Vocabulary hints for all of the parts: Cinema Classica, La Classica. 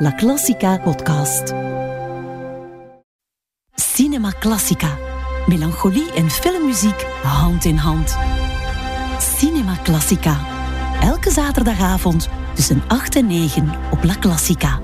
La Classica podcast. Cinema Classica. Melancholie en filmmuziek hand in hand. Cinema Classica. Elke zaterdagavond tussen 8 en 9 op La Classica.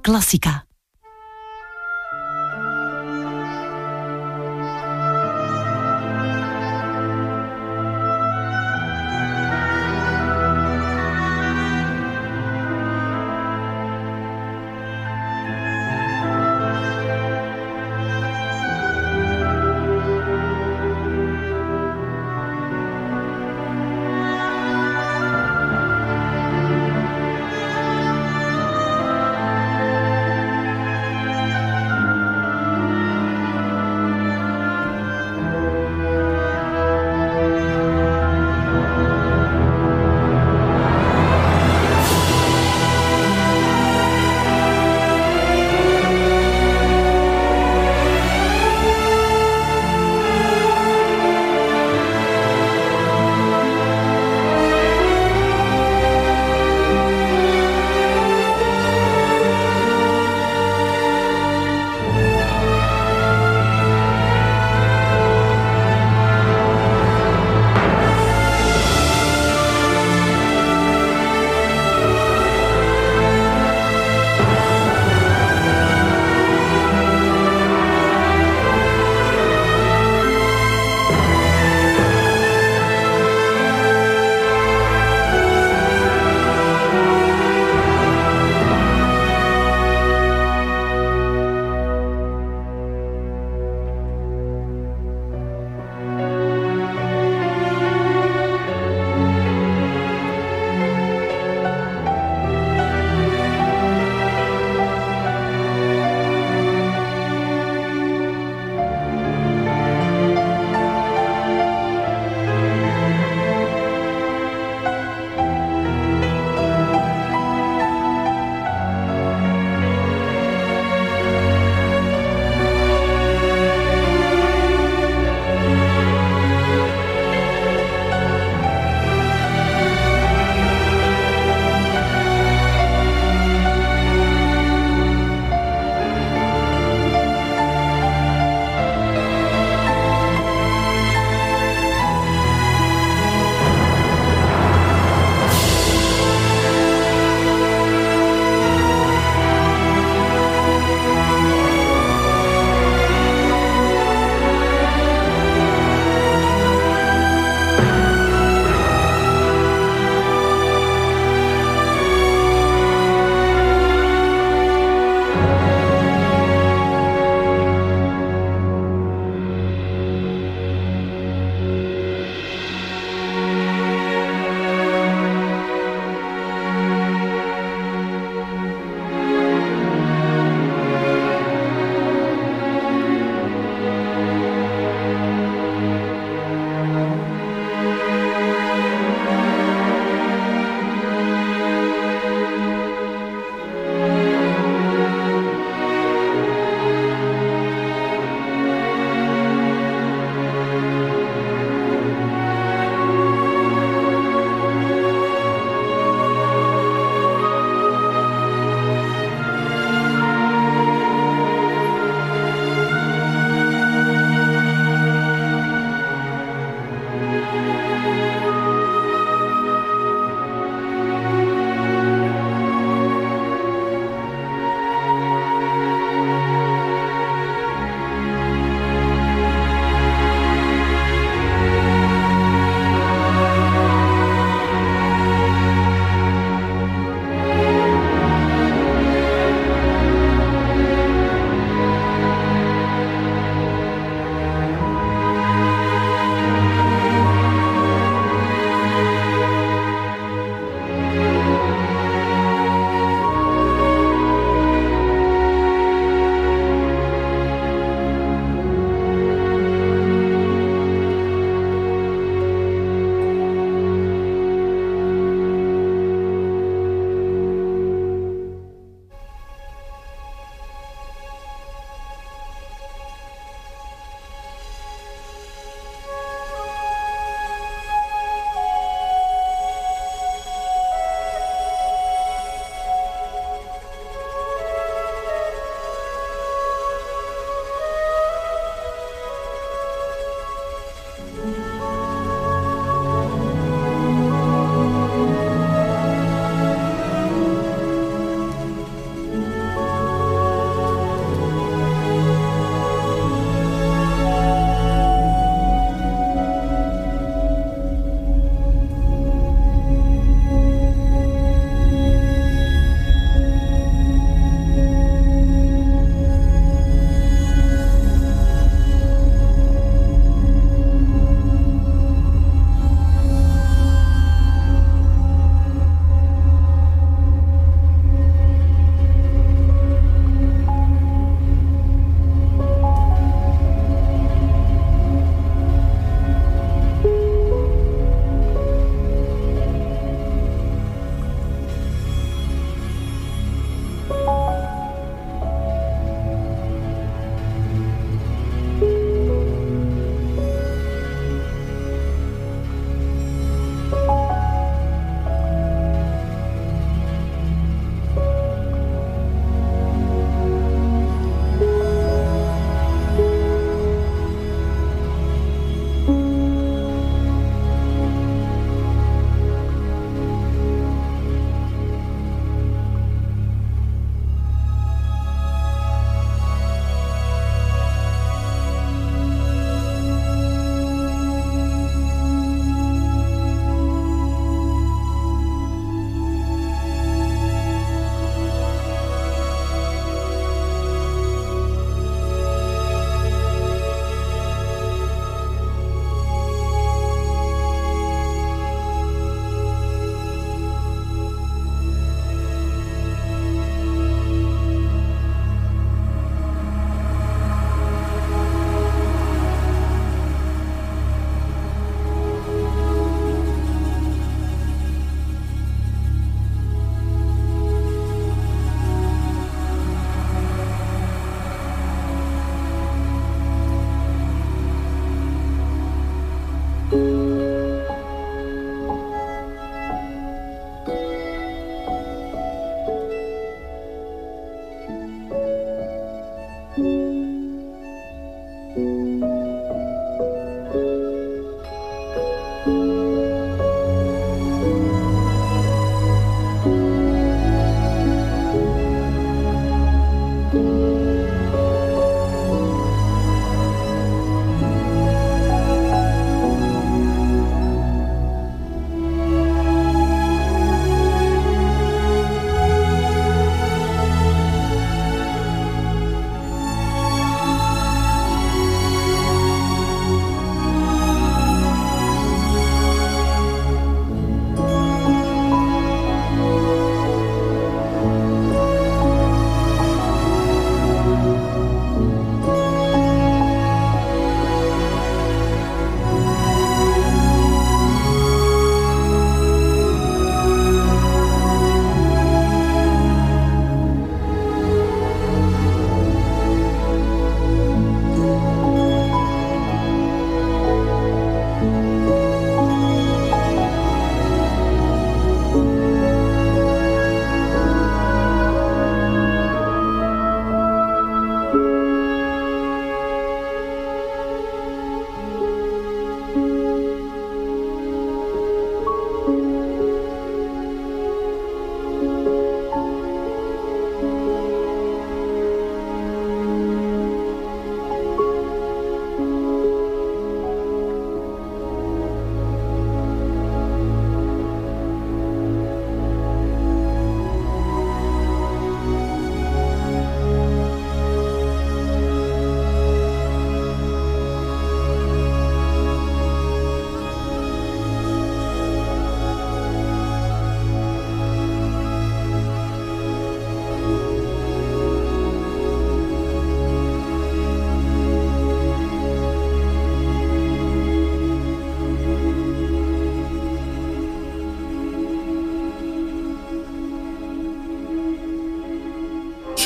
Classica.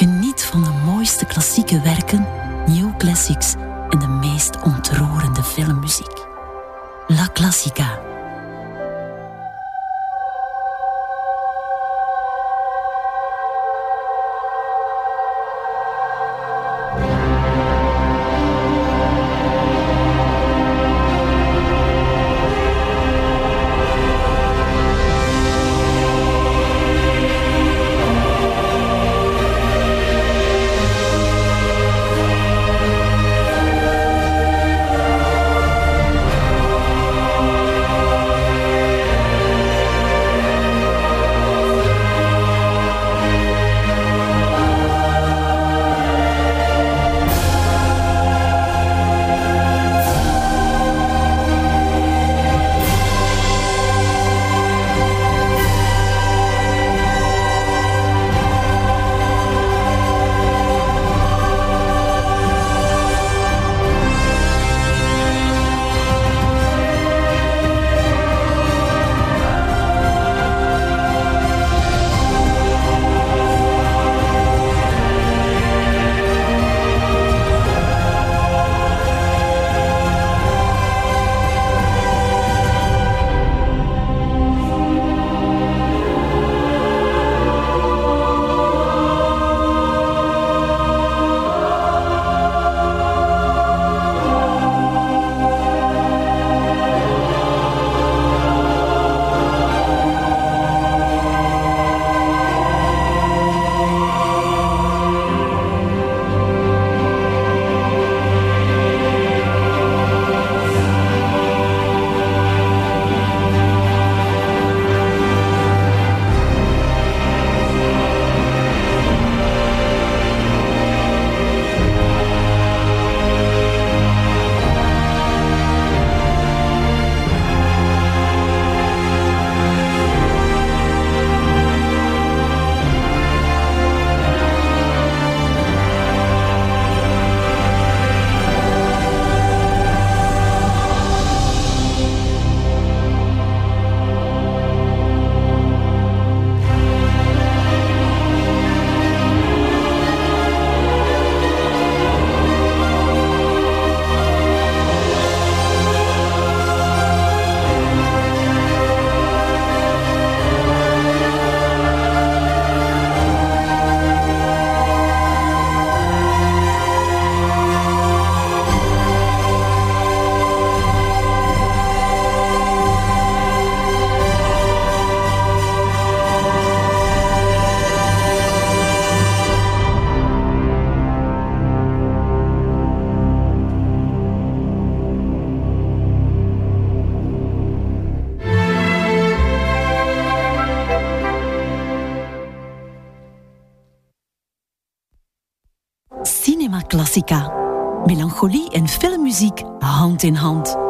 Geniet van de mooiste klassieke werken, New Classics en de meest ontroerende filmmuziek. La Classica. Cinema Classica. Melancholie en filmmuziek hand in hand.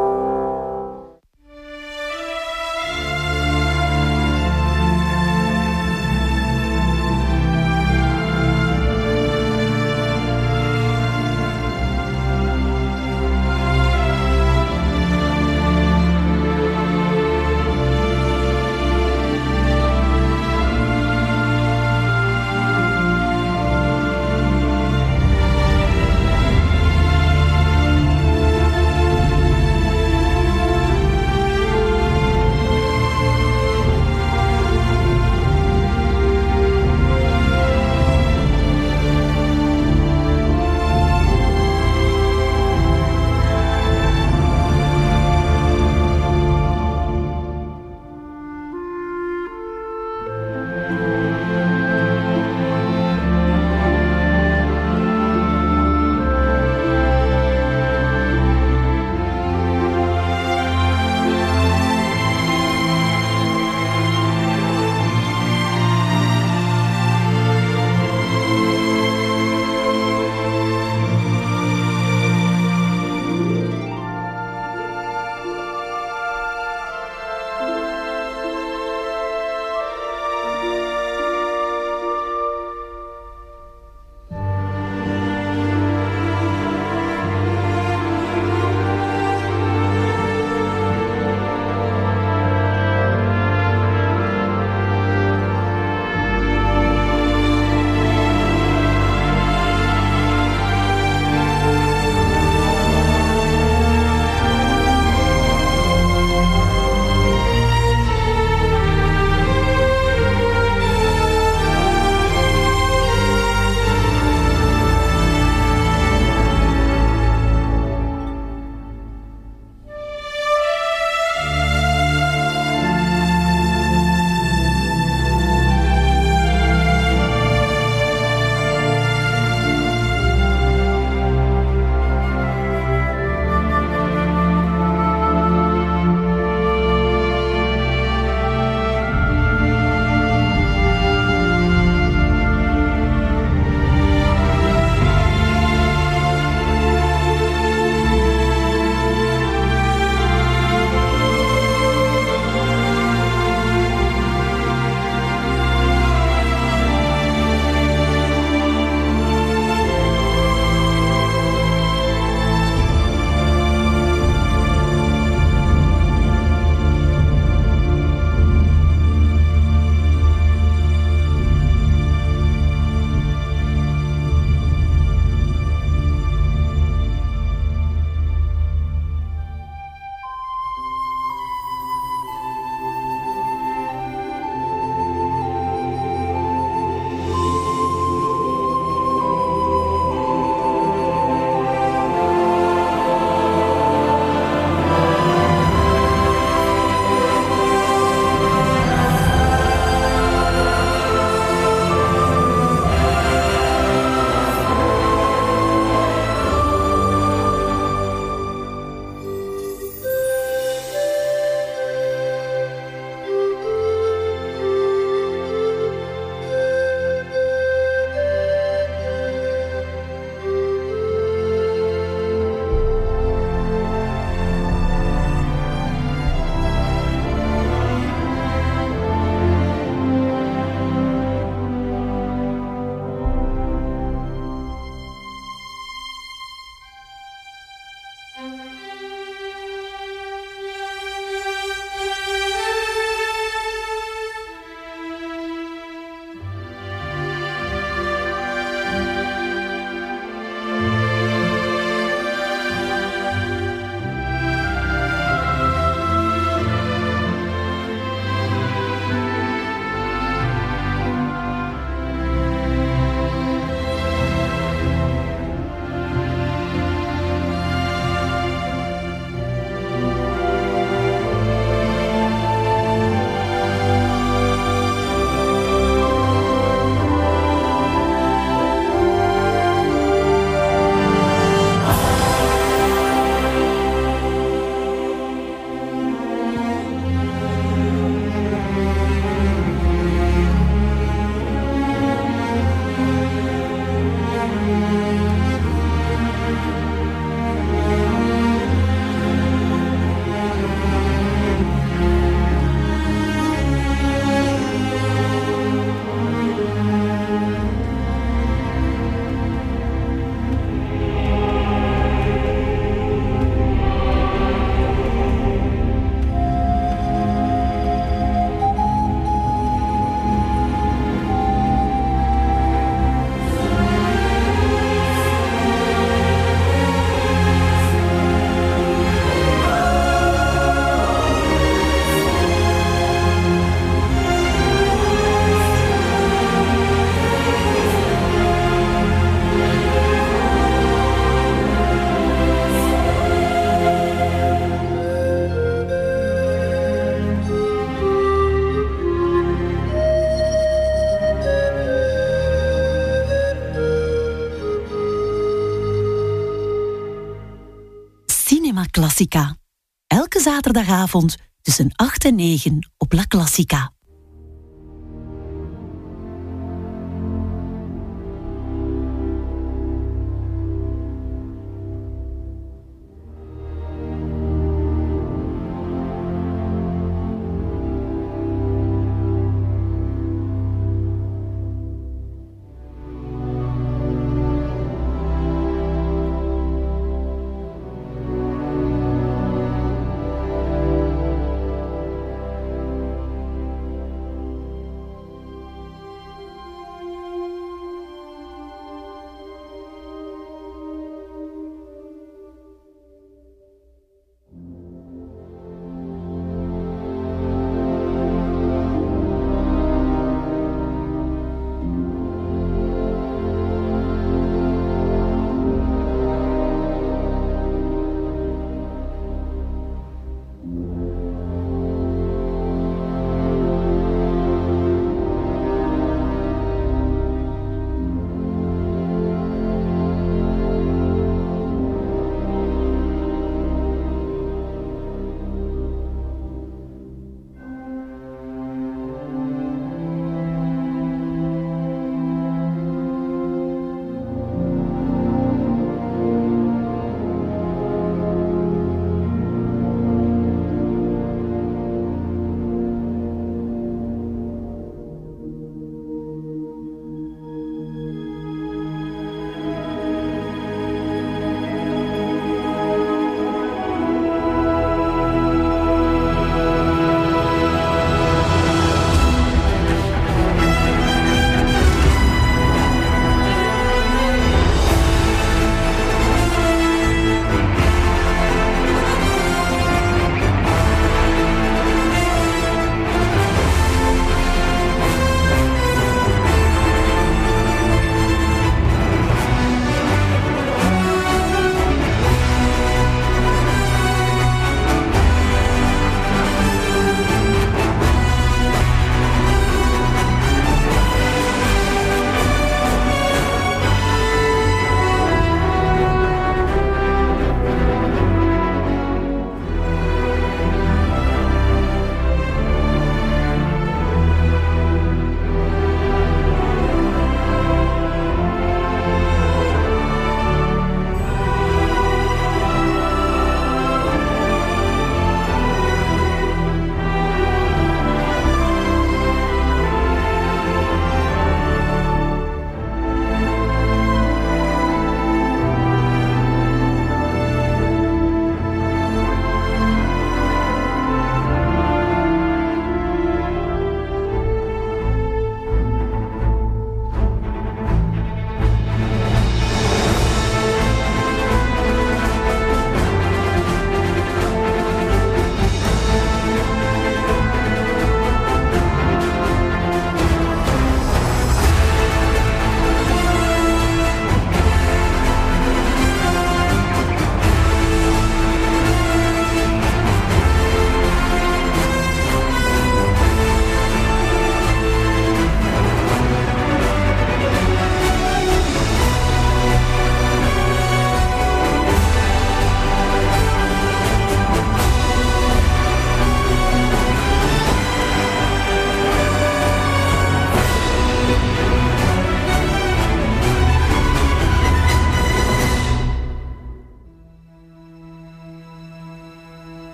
Cinema Classica. Elke zaterdagavond tussen 8 en 9 op La Classica.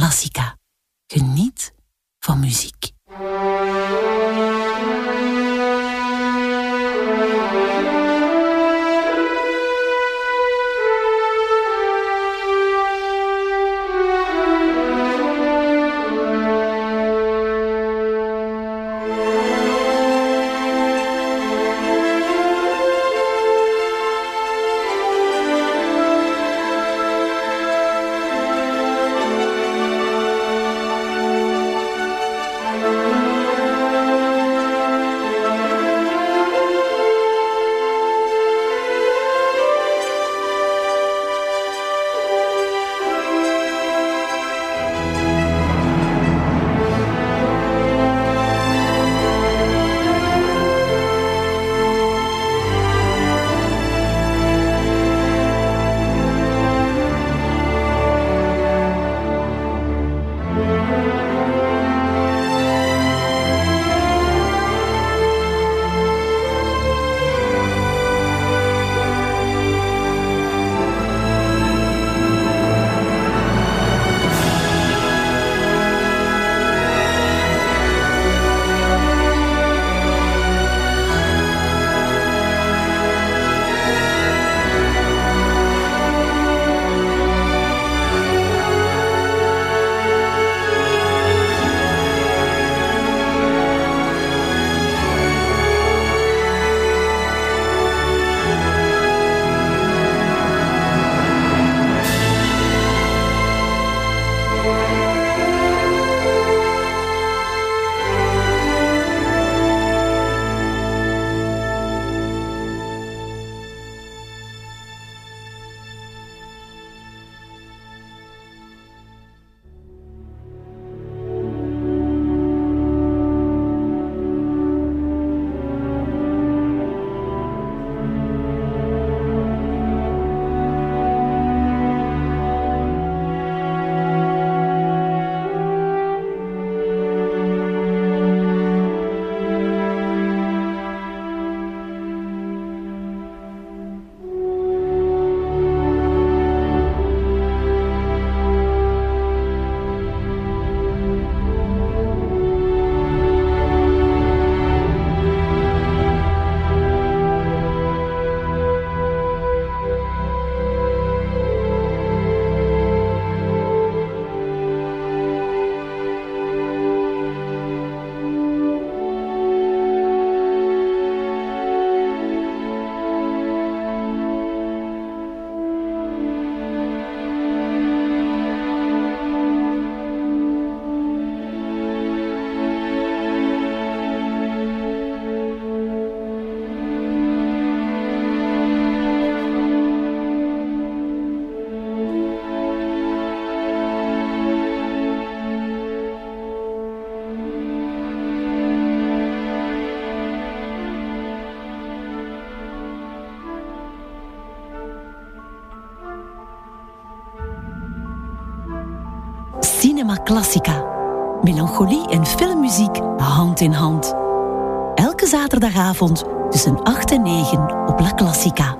Classica. Geniet van muziek. Cinema Classica. Melancholie en filmmuziek hand in hand. Elke zaterdagavond tussen 8 en 9 op La Classica.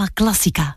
Cinema Classica.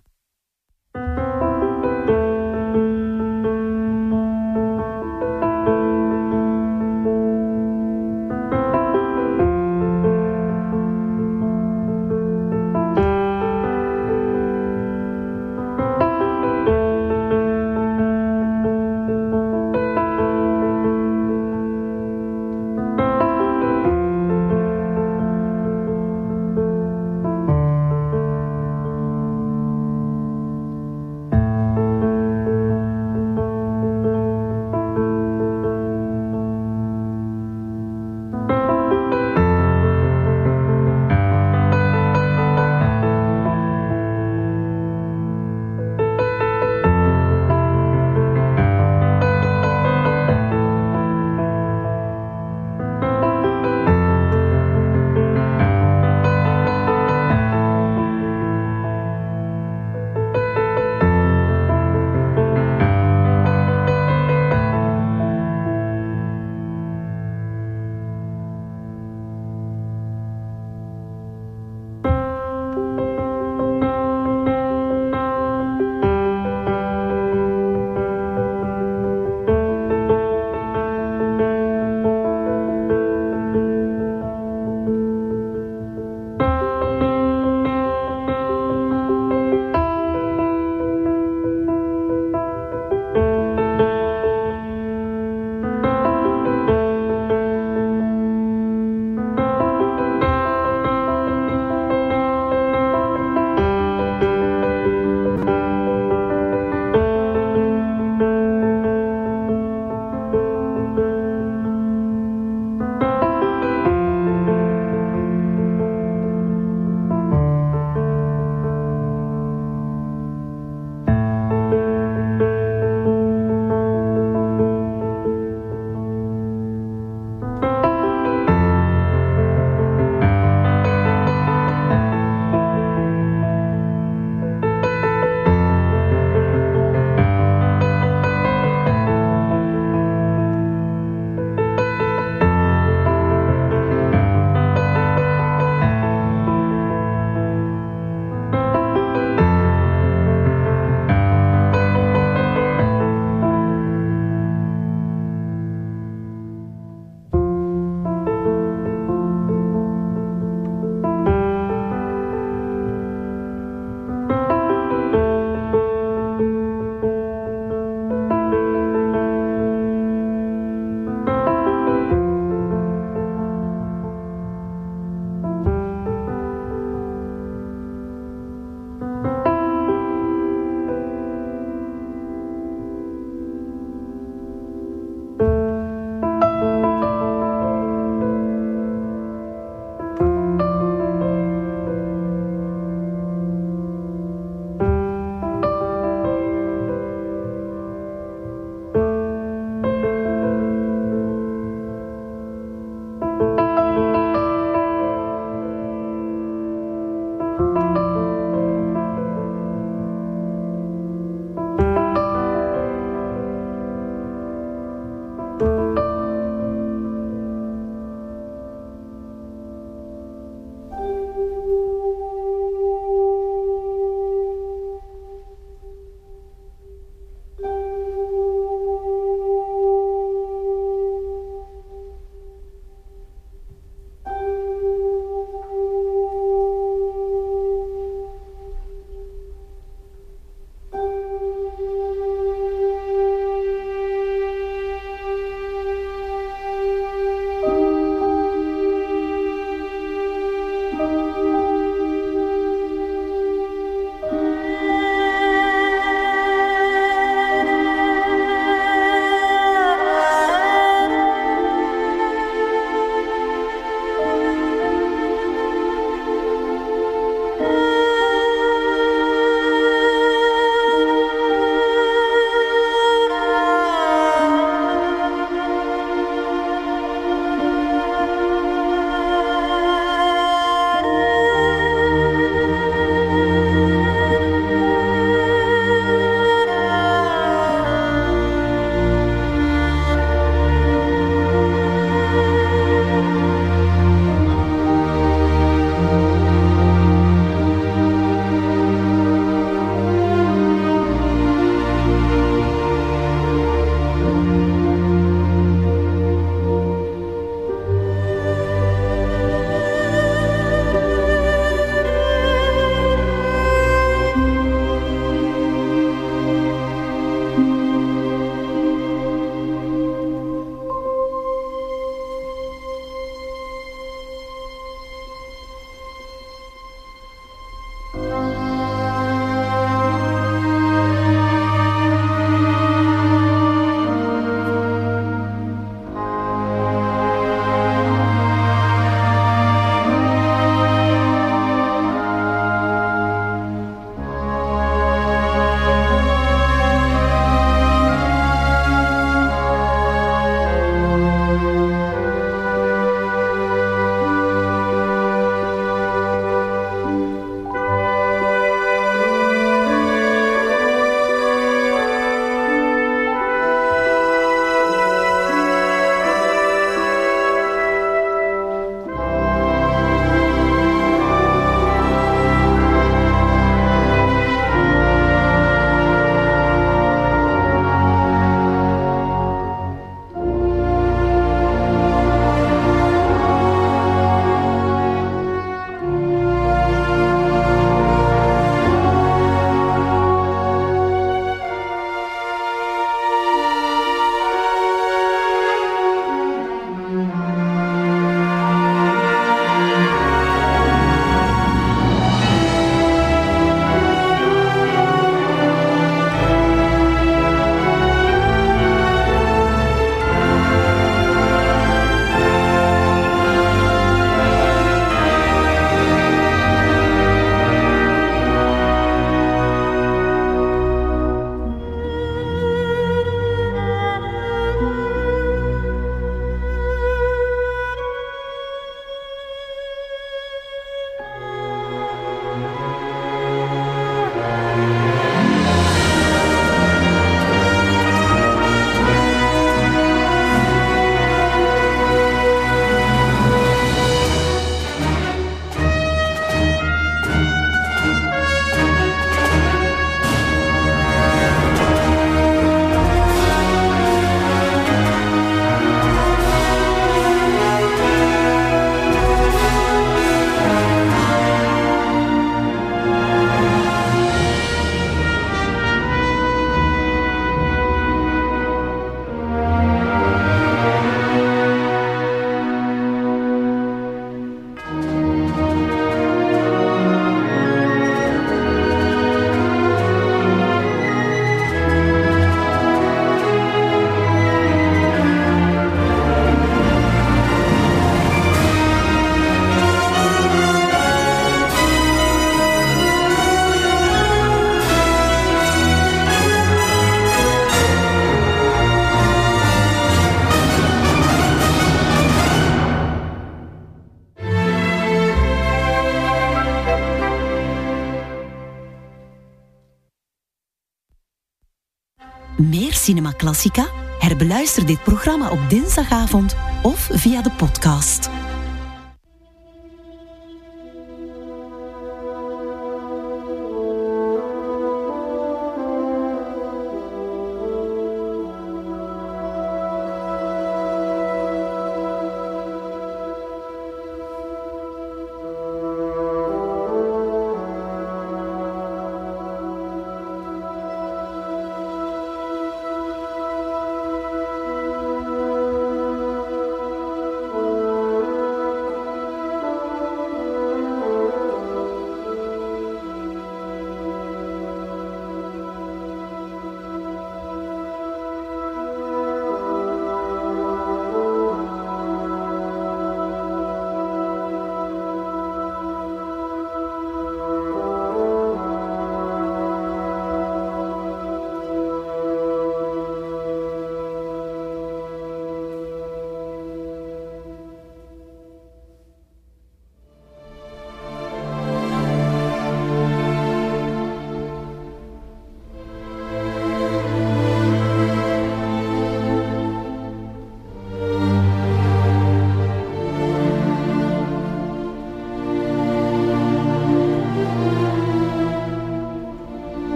Meer Cinema Classica? Herbeluister dit programma op dinsdagavond of via de podcast.